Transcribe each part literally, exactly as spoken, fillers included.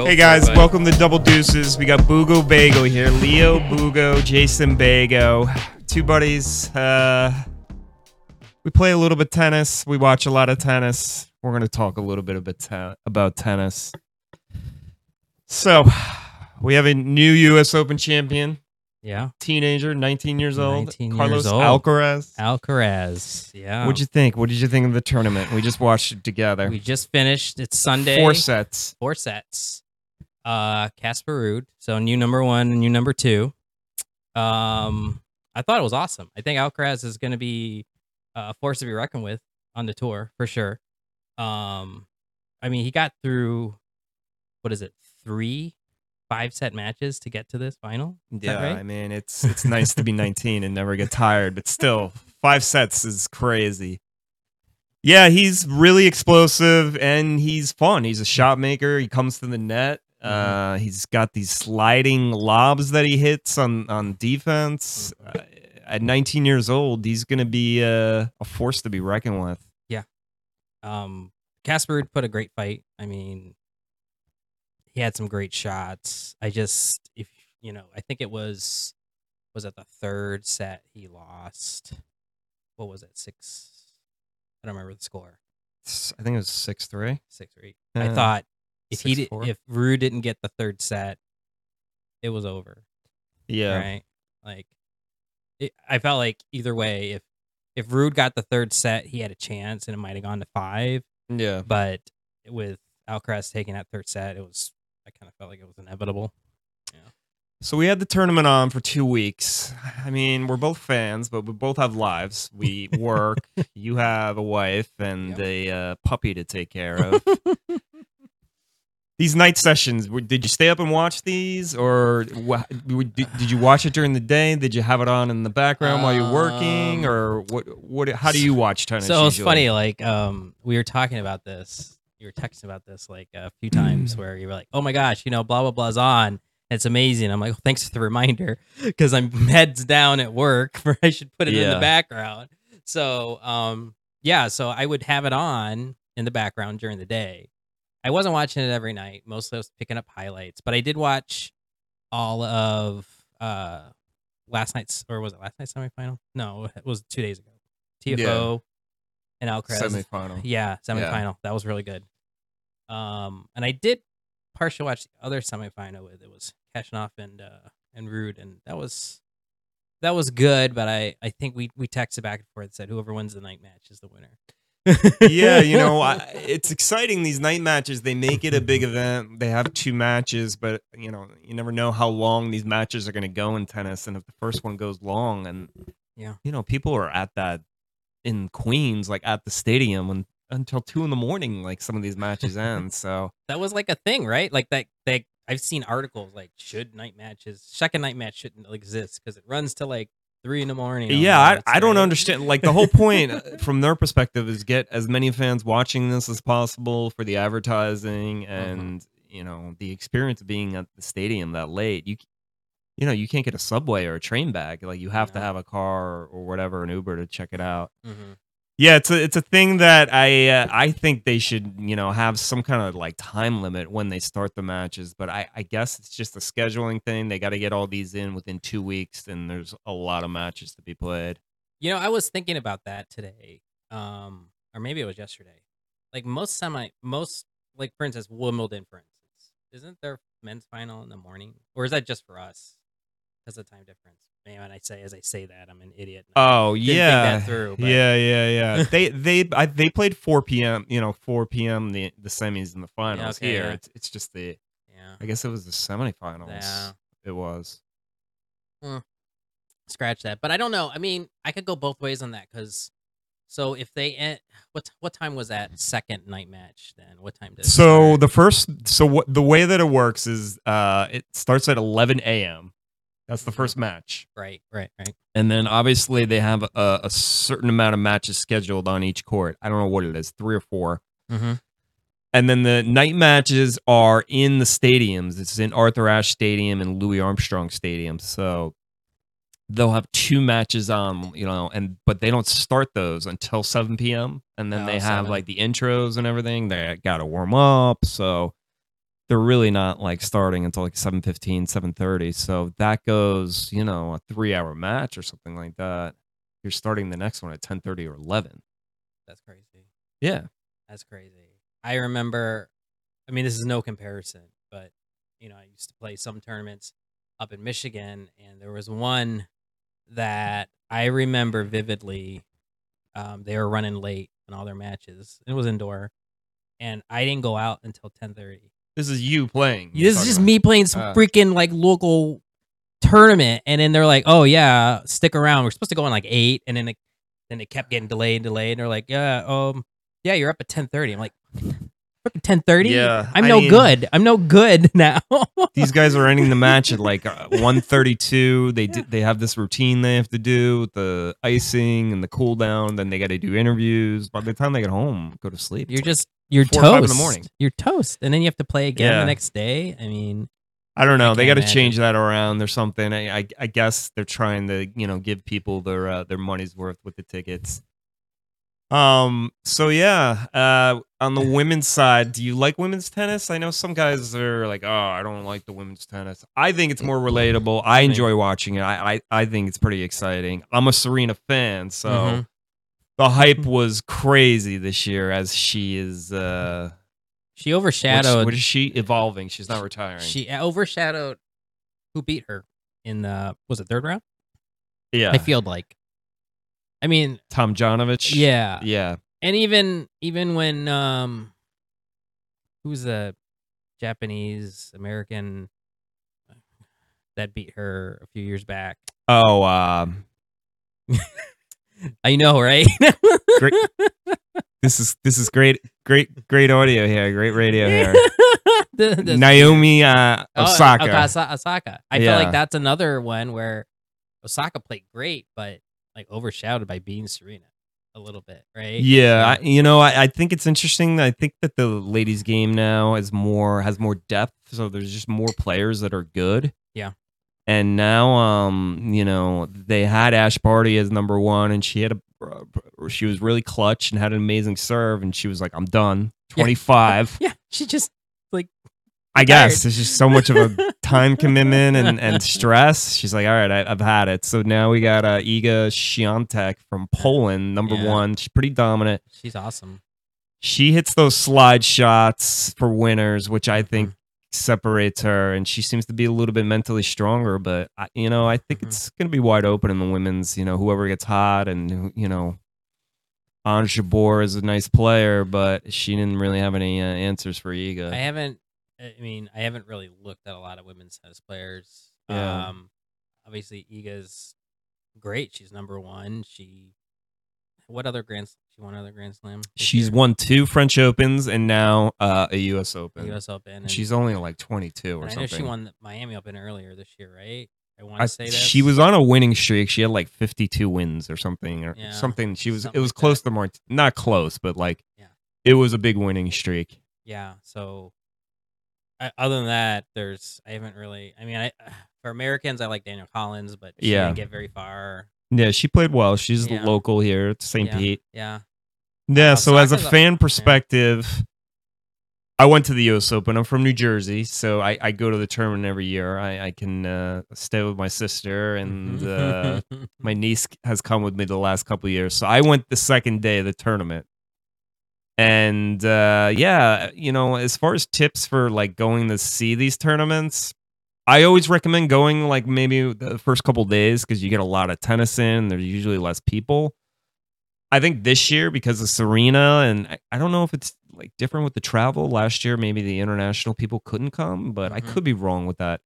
Go hey guys, it, welcome to Double Deuces. We got Bugo Bago here, Leo Bugo, Jason Bago, two buddies. Uh, we play a little bit tennis. We watch a lot of tennis. We're going to talk a little bit about, ten- about tennis. So we have a new U S Open champion. Yeah. Teenager, nineteen years old. nineteen Carlos years old. Alcaraz. Alcaraz. Yeah. What'd you think? What did you think of the tournament? We just watched it together. We just finished. It's Sunday. Four sets. Four sets. Uh, Casper Ruud. So new number one and new number two. Um, I thought it was awesome. I think Alcaraz is going to be a force to be reckoned with on the tour for sure. Um, I mean, he got through, what is it, three? Five set matches to get to this final. Is yeah, right? I mean, it's it's nice to be nineteen and never get tired, but still, five sets is crazy. Yeah, he's really explosive and he's fun. He's a shot maker. He comes to the net. Uh, he's got these sliding lobs that he hits on on defense. Uh, at nineteen years old, he's going to be uh, a force to be reckoned with. Yeah. Um, Casper put a great fight. I mean. He had some great shots. I just, if you know, I think it was, was at the third set he lost. What was it? Six. I don't remember the score. I think it was six three. Six three. Uh, I thought if he did, if Ruud didn't get the third set, it was over. Yeah. Right. Like, it, I felt like either way, if if Ruud got the third set, he had a chance, and it might have gone to five. Yeah. But with Alcaraz taking that third set, it was. I kind of felt like it was inevitable. Yeah. So we had the tournament on for two weeks. I mean, we're both fans, but we both have lives. We work. You have a wife and yep. a uh, puppy to take care of. These night sessions, did you stay up and watch these? Or did you watch it during the day? Did you have it on in the background while you're working? Or what? What? How do you watch tennis usually? So it's funny, like, um, we were talking about this. You were texting about this like a few times where you were like, oh my gosh, you know, blah, blah, blah's on. It's amazing. I'm like, well, thanks for the reminder because I'm heads down at work for I should put it yeah. in the background. So, um, yeah, so I would have it on in the background during the day. I wasn't watching it every night. Mostly I was picking up highlights, but I did watch all of uh, last night's, or was it last night's semifinal? No, it was two days ago. T F O. Yeah. And Alcaraz. Semifinal. Yeah, semifinal. Yeah. That was really good. Um, and I did partially watch the other semifinal with it was Kachanov and uh, and Ruud, and that was that was good. But I, I think we we texted back and forth and said whoever wins the night match is the winner. Yeah, you know, I, it's exciting these night matches. They make it a big event. They have two matches, but you know, you never know how long these matches are going to go in tennis. And if the first one goes long, and yeah, you know, people are at that in Queens, like at the stadium, when. Until two in the morning, like some of these matches end. So that was like a thing, right? Like that, that I've seen articles like should night matches, second night match shouldn't exist because it runs to like three in the morning. Yeah, I, I don't understand. Like the whole point from their perspective is get as many fans watching this as possible for the advertising and mm-hmm. you know the experience of being at the stadium that late. You, you know, you can't get a subway or a train back. Like you have yeah. to have a car or whatever, an Uber to check it out. Mm-hmm. Yeah, it's a, it's a thing that I uh, I think they should, you know, have some kind of like time limit when they start the matches. But I, I guess it's just a scheduling thing. They got to get all these in within two weeks, and there's a lot of matches to be played. You know, I was thinking about that today, um, or maybe it was yesterday. Like most semi, most like for instance, Wimbledon, for instance, isn't there men's final in the morning, or is that just for us? Because of the time difference. Man, when I say as I say that, I'm an idiot. Oh yeah, think that through, yeah, yeah, yeah. they they I, they played four p.m. You know, four p.m. the the semis and the finals yeah, okay, here. Yeah. It's it's just the. Yeah. I guess it was the semifinals. Yeah. It was. Hmm. Scratch that, but I don't know. I mean, I could go both ways on that because. So if they end, what what time was that second night match then? What time did it So start? the first so what the way that it works is uh it starts at eleven a.m. That's the first match. Right, right, right. And then obviously they have a, a certain amount of matches scheduled on each court. I don't know what it is, three or four. Mm-hmm. And then the night matches are in the stadiums. It's in Arthur Ashe Stadium and Louis Armstrong Stadium. So they'll have two matches on, you know, and but they don't start those until seven p.m. And then oh, they have seven. Like the intros and everything. They got to warm up. So they're really not like starting until like seven fifteen, seven thirty. So that goes, you know, a three hour match or something like that. You're starting the next one at ten thirty or eleven. That's crazy. Yeah. That's crazy. I remember, I mean, this is no comparison, but, you know, I used to play some tournaments up in Michigan, and there was one that I remember vividly. Um, they were running late in all their matches. It was indoor, and I didn't go out until ten thirty. This is you playing. This is just about. me playing some uh. freaking, like, local tournament, and then they're like, oh, yeah, stick around. We're supposed to go in, like, eight, and then it, then it kept getting delayed and delayed, and they're like, yeah, um... yeah, you're up at ten thirty. I'm like, ten thirty? Yeah, I'm no I mean, good. I'm no good now. These guys are ending the match at like one thirty-two. They yeah. d- they have this routine they have to do with the icing and the cool down. Then they got to do interviews. By the time they get home, go to sleep. You're just, like you're toast. Five in the morning. You're toast. And then you have to play again yeah. the next day. I mean, I don't know. I they got to change that around or something. I, I I guess they're trying to, you know, give people their uh, their money's worth with the tickets. Um, so yeah, uh, on the women's side, do you like women's tennis? I know some guys are like, oh, I don't like the women's tennis. I think it's more relatable. I enjoy watching it. I, I, I think it's pretty exciting. I'm a Serena fan, so mm-hmm. the hype was crazy this year as she is, uh, she overshadowed, what, what is she evolving? She's not retiring. She overshadowed who beat her in the, was it third round? Yeah. I feel like. I mean, Tom Janovich. Yeah. Yeah. And even even when um who's the Japanese American that beat her a few years back? Oh, um I know, right? Great. This is this is great great great audio here, great radio here. the, the, Naomi uh, Osaka. Oh, Osaka. I yeah. feel like that's another one where Osaka played great, but like overshadowed by being Serena a little bit, right? Yeah, I, you know, I, I think it's interesting. I think that the ladies' game now is more has more depth, so there's just more players that are good. Yeah, and now, um, you know, they had Ash Barty as number one, and she had a she was really clutch and had an amazing serve, and she was like, "I'm done." twenty-five. Yeah, yeah. She just like, I guess there's just so much of a time commitment and, and stress. She's like, all right, I, I've had it. So now we got uh, Iga Świątek from Poland, number yeah. one. She's pretty dominant. She's awesome. She hits those slide shots for winners, which I think mm-hmm. separates her. And she seems to be a little bit mentally stronger. But, I, you know, I think mm-hmm. it's going to be wide open in the women's, you know, whoever gets hot and, you know, Anne Jabeur is a nice player, but she didn't really have any uh, answers for Iga. I haven't. I mean, I haven't really looked at a lot of women's tennis players. Yeah. Um, obviously, Iga's great. She's number one. She, what other Grand Slam? She won another Grand Slam? She's year? won two French Opens and now uh, a U S Open. U S Open. And she's only like twenty-two or I something. I know she won the Miami Open earlier this year, right? I want to say that. She was on a winning streak. She had like fifty-two wins or something. or yeah, something. She was. Something it was like close that. to Mart. Not close, but like yeah. it was a big winning streak. Yeah, so... Other than that, there's, I haven't really, I mean, I, for Americans, I like Daniel Collins, but she yeah. didn't get very far. Yeah, she played well. She's yeah. local here at Saint Yeah. Pete. Yeah. Yeah, uh, so as a fan like, perspective, yeah. I went to the U S Open. I'm from New Jersey, so I, I go to the tournament every year. I, I can uh, stay with my sister, and uh, my niece has come with me the last couple of years. So I went the second day of the tournament. And, uh, yeah, you know, as far as tips for like going to see these tournaments, I always recommend going like maybe the first couple days because you get a lot of tennis in. There's usually less people. I think this year because of Serena, and I, I don't know if it's like different with the travel. Last year, maybe the international people couldn't come, but mm-hmm. I could be wrong with that.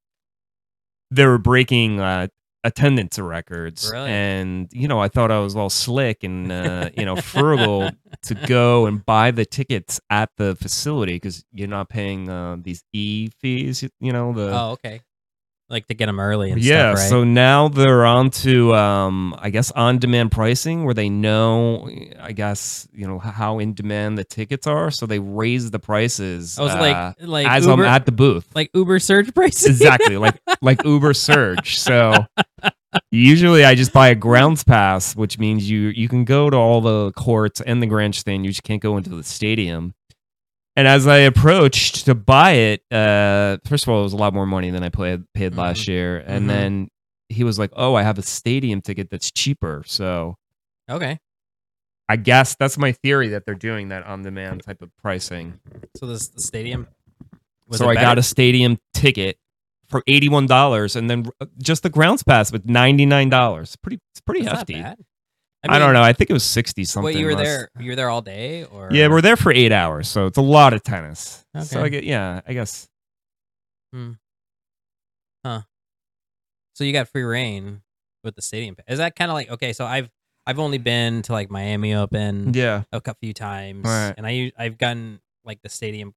They were breaking uh, attendance records. Brilliant. And you know, I thought I was all slick and uh, you know, frugal to go and buy the tickets at the facility because you're not paying uh, these e fees. You know the oh okay, like to get them early and yeah. stuff, right? So now they're on to um, I guess on demand pricing where they know I guess you know how in demand the tickets are, so they raise the prices. I was uh, like like as Uber, I'm at the booth, like Uber surge prices, exactly like like Uber surge. So. Usually I just buy a grounds pass, which means you you can go to all the courts and the grandstand. You just can't go into the stadium. And as I approached to buy it, uh, first of all, it was a lot more money than I played, paid mm-hmm. last year. And mm-hmm. then he was like, oh, I have a stadium ticket that's cheaper. So okay, I guess that's my theory, that they're doing that on-demand type of pricing. So this, the stadium? Was so I better? got a stadium ticket for eighty-one dollars, and then just the grounds pass with ninety-nine dollars. Pretty, it's pretty that's hefty. Not bad. I mean, I don't know. I think it was sixty something. Wait, you were less. there? You were there all day, or yeah, we're there for eight hours, so it's a lot of tennis. Okay. So I get, yeah, I guess. Hmm. Huh. So you got free reign with the stadium. Is that kind of like okay? So I've I've only been to like Miami Open, yeah, a couple few times, right. and I I've gotten like the stadium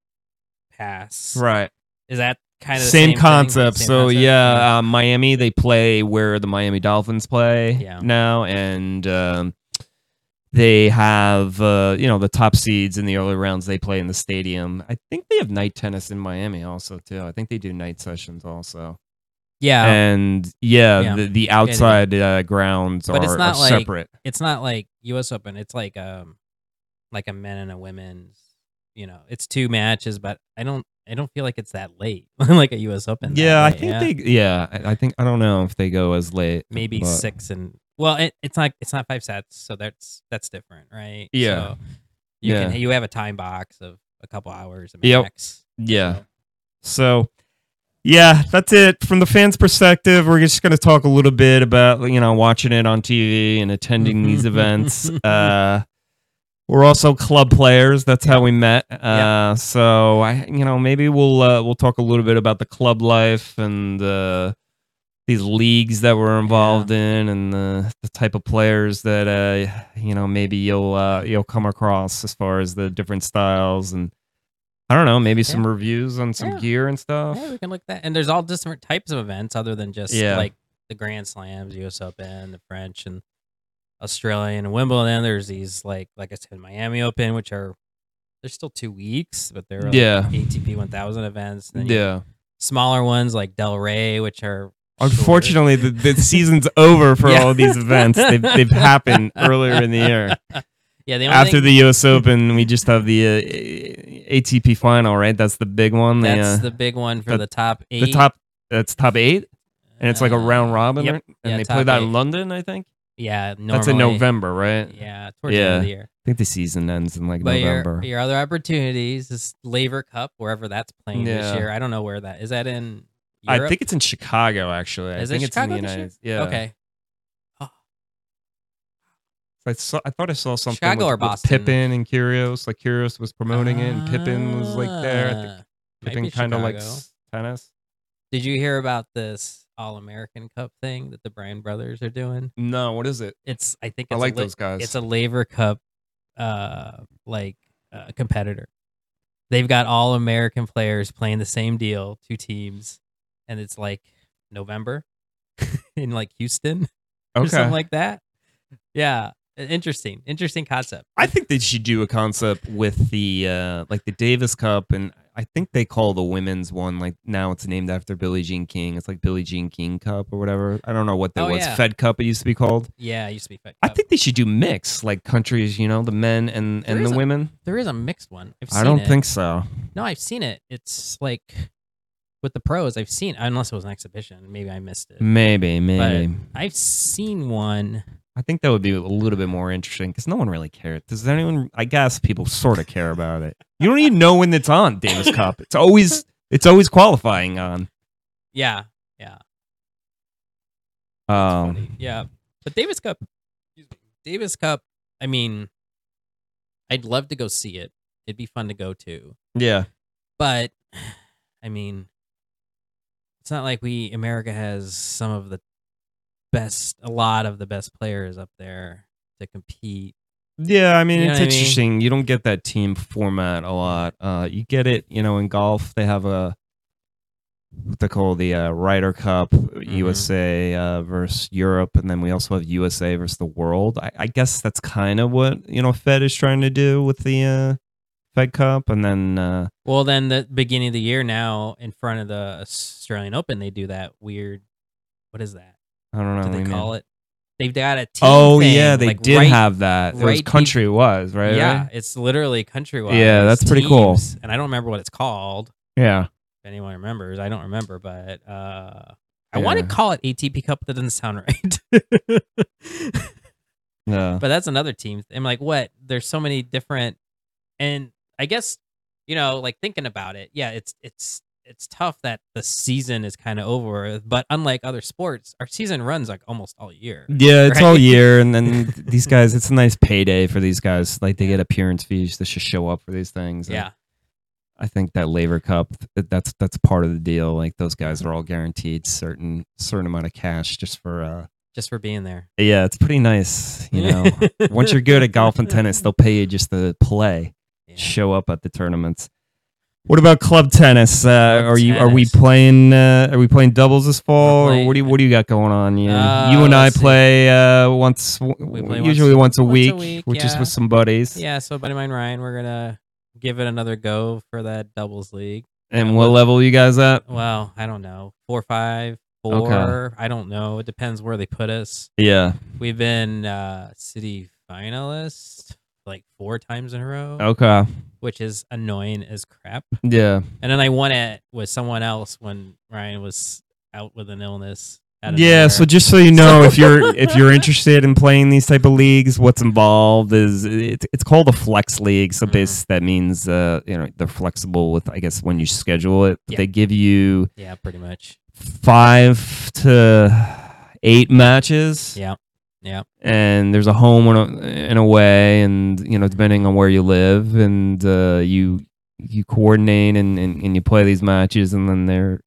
pass, right? Is that kind of the same, same concept? Same so concept? yeah, uh, Miami, they play where the Miami Dolphins play yeah. now, and um, they have uh, you know the top seeds in the early rounds. They play in the stadium. I think they have night tennis in Miami also too. I think they do night sessions also. Yeah, and yeah, yeah. the the outside uh, grounds but are, it's not are like, separate. It's not like U S Open. It's like um, like a men and a women's. You know, it's two matches, but I don't. I don't feel like it's that late, like a U S Open. Yeah, I think yeah. they. Yeah, I, I think I don't know if they go as late. Maybe but. six and well, it, it's not. It's not five sets, so that's that's different, right? Yeah, so you yeah. can you have a time box of a couple hours max. Yep. Yeah, so. so yeah, that's it from the fans' perspective. We're just going to talk a little bit about you know watching it on T V and attending these events. Uh, We're also club players. That's how we met. Uh, yeah. So I, you know, maybe we'll uh, we'll talk a little bit about the club life and uh, these leagues that we're involved yeah. in, and the, the type of players that uh, you know maybe you'll uh, you'll come across as far as the different styles, and I don't know, maybe some yeah. reviews on some yeah. gear and stuff. Yeah, we can look at that. And there's all different types of events other than just yeah. like the Grand Slams, U S Open, the French, and Australian and Wimbledon. There's these like like I said, Miami Open, which are there's still two weeks, but they're like yeah. A T P one thousand events. And then yeah, smaller ones like Del Rey, which are unfortunately the, the season's over for yeah. all these events. They've they've happened earlier in the year. Yeah, the only after thing- the U S Open, we just have the uh, A T P Final, right? That's the big one. That's the, uh, the big one for the, the top eight. The top that's top eight, and it's like a round robin, uh, right? Yep. And yeah, they play that eight. in London, I think. Yeah, normally. That's in November, right? Yeah, towards yeah. the end of the year. I think the season ends in like but November. Your, your other opportunities is Laver Cup, wherever that's playing yeah. this year. I don't know where that is. That in Europe? I think it's in Chicago, actually. Is I think it it's Chicago in the United States. Yeah. Okay. Oh. I saw. I thought I saw something Chicago with, or Boston. with Pippen and Kyrgios. Like Kyrgios was promoting uh, it, and Pippen was like there. I think Pippen kind of likes tennis. Did you hear about this All-American Cup thing that the Bryan brothers are doing? No, what is it? It's I think it's I like a, those guys. It's a Laver Cup, uh, like uh, competitor. They've got all-American players playing the same deal, two teams, and it's like November in like Houston or okay. something like that. Yeah, interesting, interesting concept. I think they should do a concept with the uh, like the Davis Cup and. I think they call the women's one, like now it's named after Billie Jean King. It's like Billie Jean King Cup or whatever. I don't know what that oh, was. Yeah. Fed Cup, it used to be called. Yeah, it used to be Fed Cup. I think they should do mix, like countries, you know, the men and, and the a, women. There is a mixed one. I've seen I don't it. think so. No, I've seen it. It's like with the pros, I've seen, unless it was an exhibition. Maybe I missed it. Maybe, maybe. But I've seen one. I think that would be a little bit more interesting because no one really cares. Does anyone? I guess people sort of care about it. You don't even know when it's on Davis Cup. It's always it's always qualifying on. Yeah, yeah. Um, yeah, but Davis Cup, Davis Cup. I mean, I'd love to go see it. It'd be fun to go to. Yeah, but I mean, it's not like we America has some of the. best a lot of the best players up there to compete. Yeah, I mean, you know it's interesting. I mean? You don't get that team format a lot. Uh, you get it, you know, in golf they have a what they call the uh, Ryder Cup, mm-hmm. U S A uh, versus Europe, and then we also have U S A versus the world. I, I guess that's kind of what you know Fed is trying to do with the uh, Fed Cup, and then uh, well, then the beginning of the year now in front of the Australian Open they do that weird. What is that? I don't know. Do they call mean. it They've got a team. Oh thing. yeah, they like did right, have that. It right was country deep, was right. Yeah, right? It's literally country was. Yeah, that's teams, pretty cool. And I don't remember what it's called. Yeah. If anyone remembers, I don't remember, but uh, I yeah. want to call it A T P Cup. That doesn't sound right. No. But that's another team. I'm like, what? There's so many different, and I guess, you know, like thinking about it, yeah, it's it's it's tough that the season is kind of over. But unlike other sports, our season runs like almost all year. Yeah, right? It's all year, and then these guys, it's a nice payday for these guys. Like they get appearance fees to just show up for these things. Yeah, I think that Laver Cup, that's that's part of the deal. Like those guys are all guaranteed certain certain amount of cash just for. Uh, Just for being there. Yeah, it's pretty nice. You know, once you're good at golf and tennis, they'll pay you just to play, yeah. show up at the tournaments. What about club tennis? Uh, club are you? Tennis. Are we playing? Uh, are we playing doubles this fall? Playing, or what do you? What do you got going on? You, uh, you and I play uh, once. We play usually once, once, a, once week, a week, which yeah. is with some buddies. Yeah, so a buddy of mine, Ryan, we're gonna give it another go for that doubles league. And um, what level you guys at? Well, I don't know, four or five. Four, okay. I don't know. It depends where they put us. Yeah. We've been uh, city finalists like four times in a row. Okay. Which is annoying as crap. Yeah. And then I won it with someone else when Ryan was out with an illness. Yeah, so just so you know, if you're if you're interested in playing these type of leagues, what's involved is it's it's called a flex league. So mm. that means uh, you know, they're flexible with, I guess, when you schedule it. But yeah. They give you yeah, pretty much five to eight matches. Yeah, yeah. And there's a home and a away, and you know, depending on where you live, and uh, you you coordinate and, and, and you play these matches, and then they're.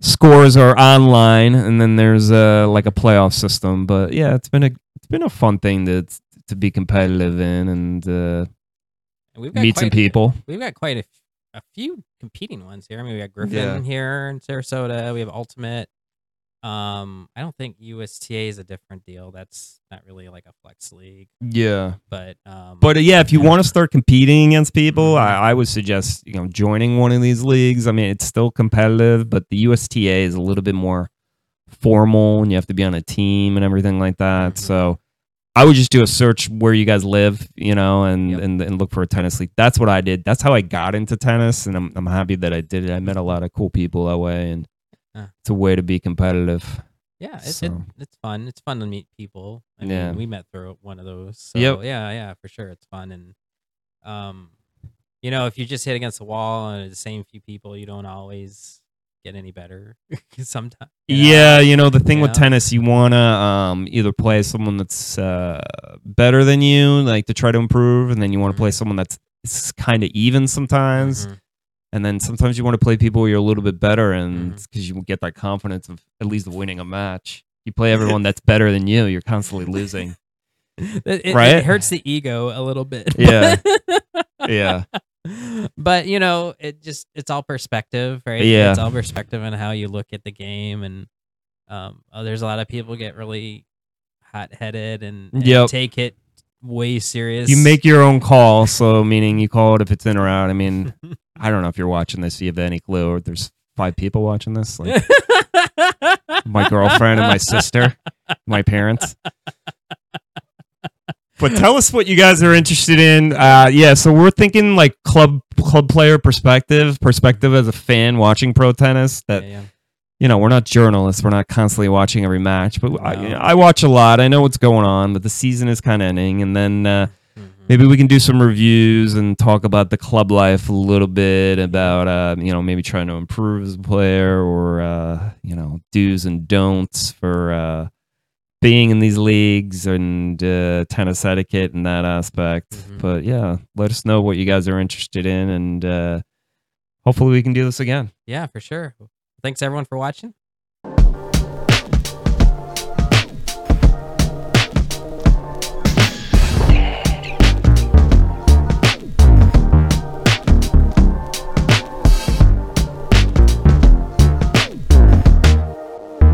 Scores are online, and then there's uh, like a playoff system. But yeah, it's been a it's been a fun thing to to be competitive in and uh, we've got meet some people. A, we've got quite a, a few competing ones here. I mean, we got Griffin yeah. here in Sarasota. We have Ultimate. Um, I don't think U S T A is a different deal. That's not really like a flex league. Yeah, but um, but uh, yeah, if you want to start competing against people, I, I would suggest you know joining one of these leagues. I mean, it's still competitive, but the U S T A is a little bit more formal, and you have to be on a team and everything like that. Mm-hmm. So I would just do a search where you guys live, you know, and, yep. and and look for a tennis league. That's what I did. That's how I got into tennis, and I'm I'm happy that I did it. I met a lot of cool people that way, and. Uh, it's a way to be competitive. Yeah, it's so. it, it's fun. It's fun to meet people. I mean, yeah. we met through one of those. So yep. yeah, yeah, for sure, it's fun. And um, you know, if you just hit against the wall and the same few people, you don't always get any better. Sometimes. You know? Yeah, you know the thing you with know? tennis, you wanna um either play someone that's uh better than you, like to try to improve, and then you want to mm-hmm. play someone that's kind of even sometimes. Mm-hmm. And then sometimes you want to play people where you're a little bit better, and because mm-hmm. you get that confidence of at least winning a match. You play everyone that's better than you, you're constantly losing. it, right? It hurts the ego a little bit. Yeah. yeah. But, you know, it just, it's all perspective, right? Yeah. It's all perspective on how you look at the game. And um, oh, there's a lot of people get really hot headed and, and yep. take it way serious. You make your own call. So, meaning you call it if it's in or out. I mean, I don't know if you're watching this. You have any clue? Or there's five people watching this. Like my girlfriend and my sister, my parents. But tell us what you guys are interested in. Uh, yeah, so we're thinking like club club player perspective, perspective as a fan watching pro tennis. That yeah, yeah. you know, we're not journalists. We're not constantly watching every match. But no. I, you know, I watch a lot. I know what's going on. But the season is kind of ending, and then. Uh, Maybe we can do some reviews and talk about the club life a little bit, about, uh, you know, maybe trying to improve as a player, or, uh, you know, do's and don'ts for uh, being in these leagues, and uh, tennis etiquette and that aspect. Mm-hmm. But, yeah, let us know what you guys are interested in, and uh, hopefully we can do this again. Yeah, for sure. Thanks, everyone, for watching.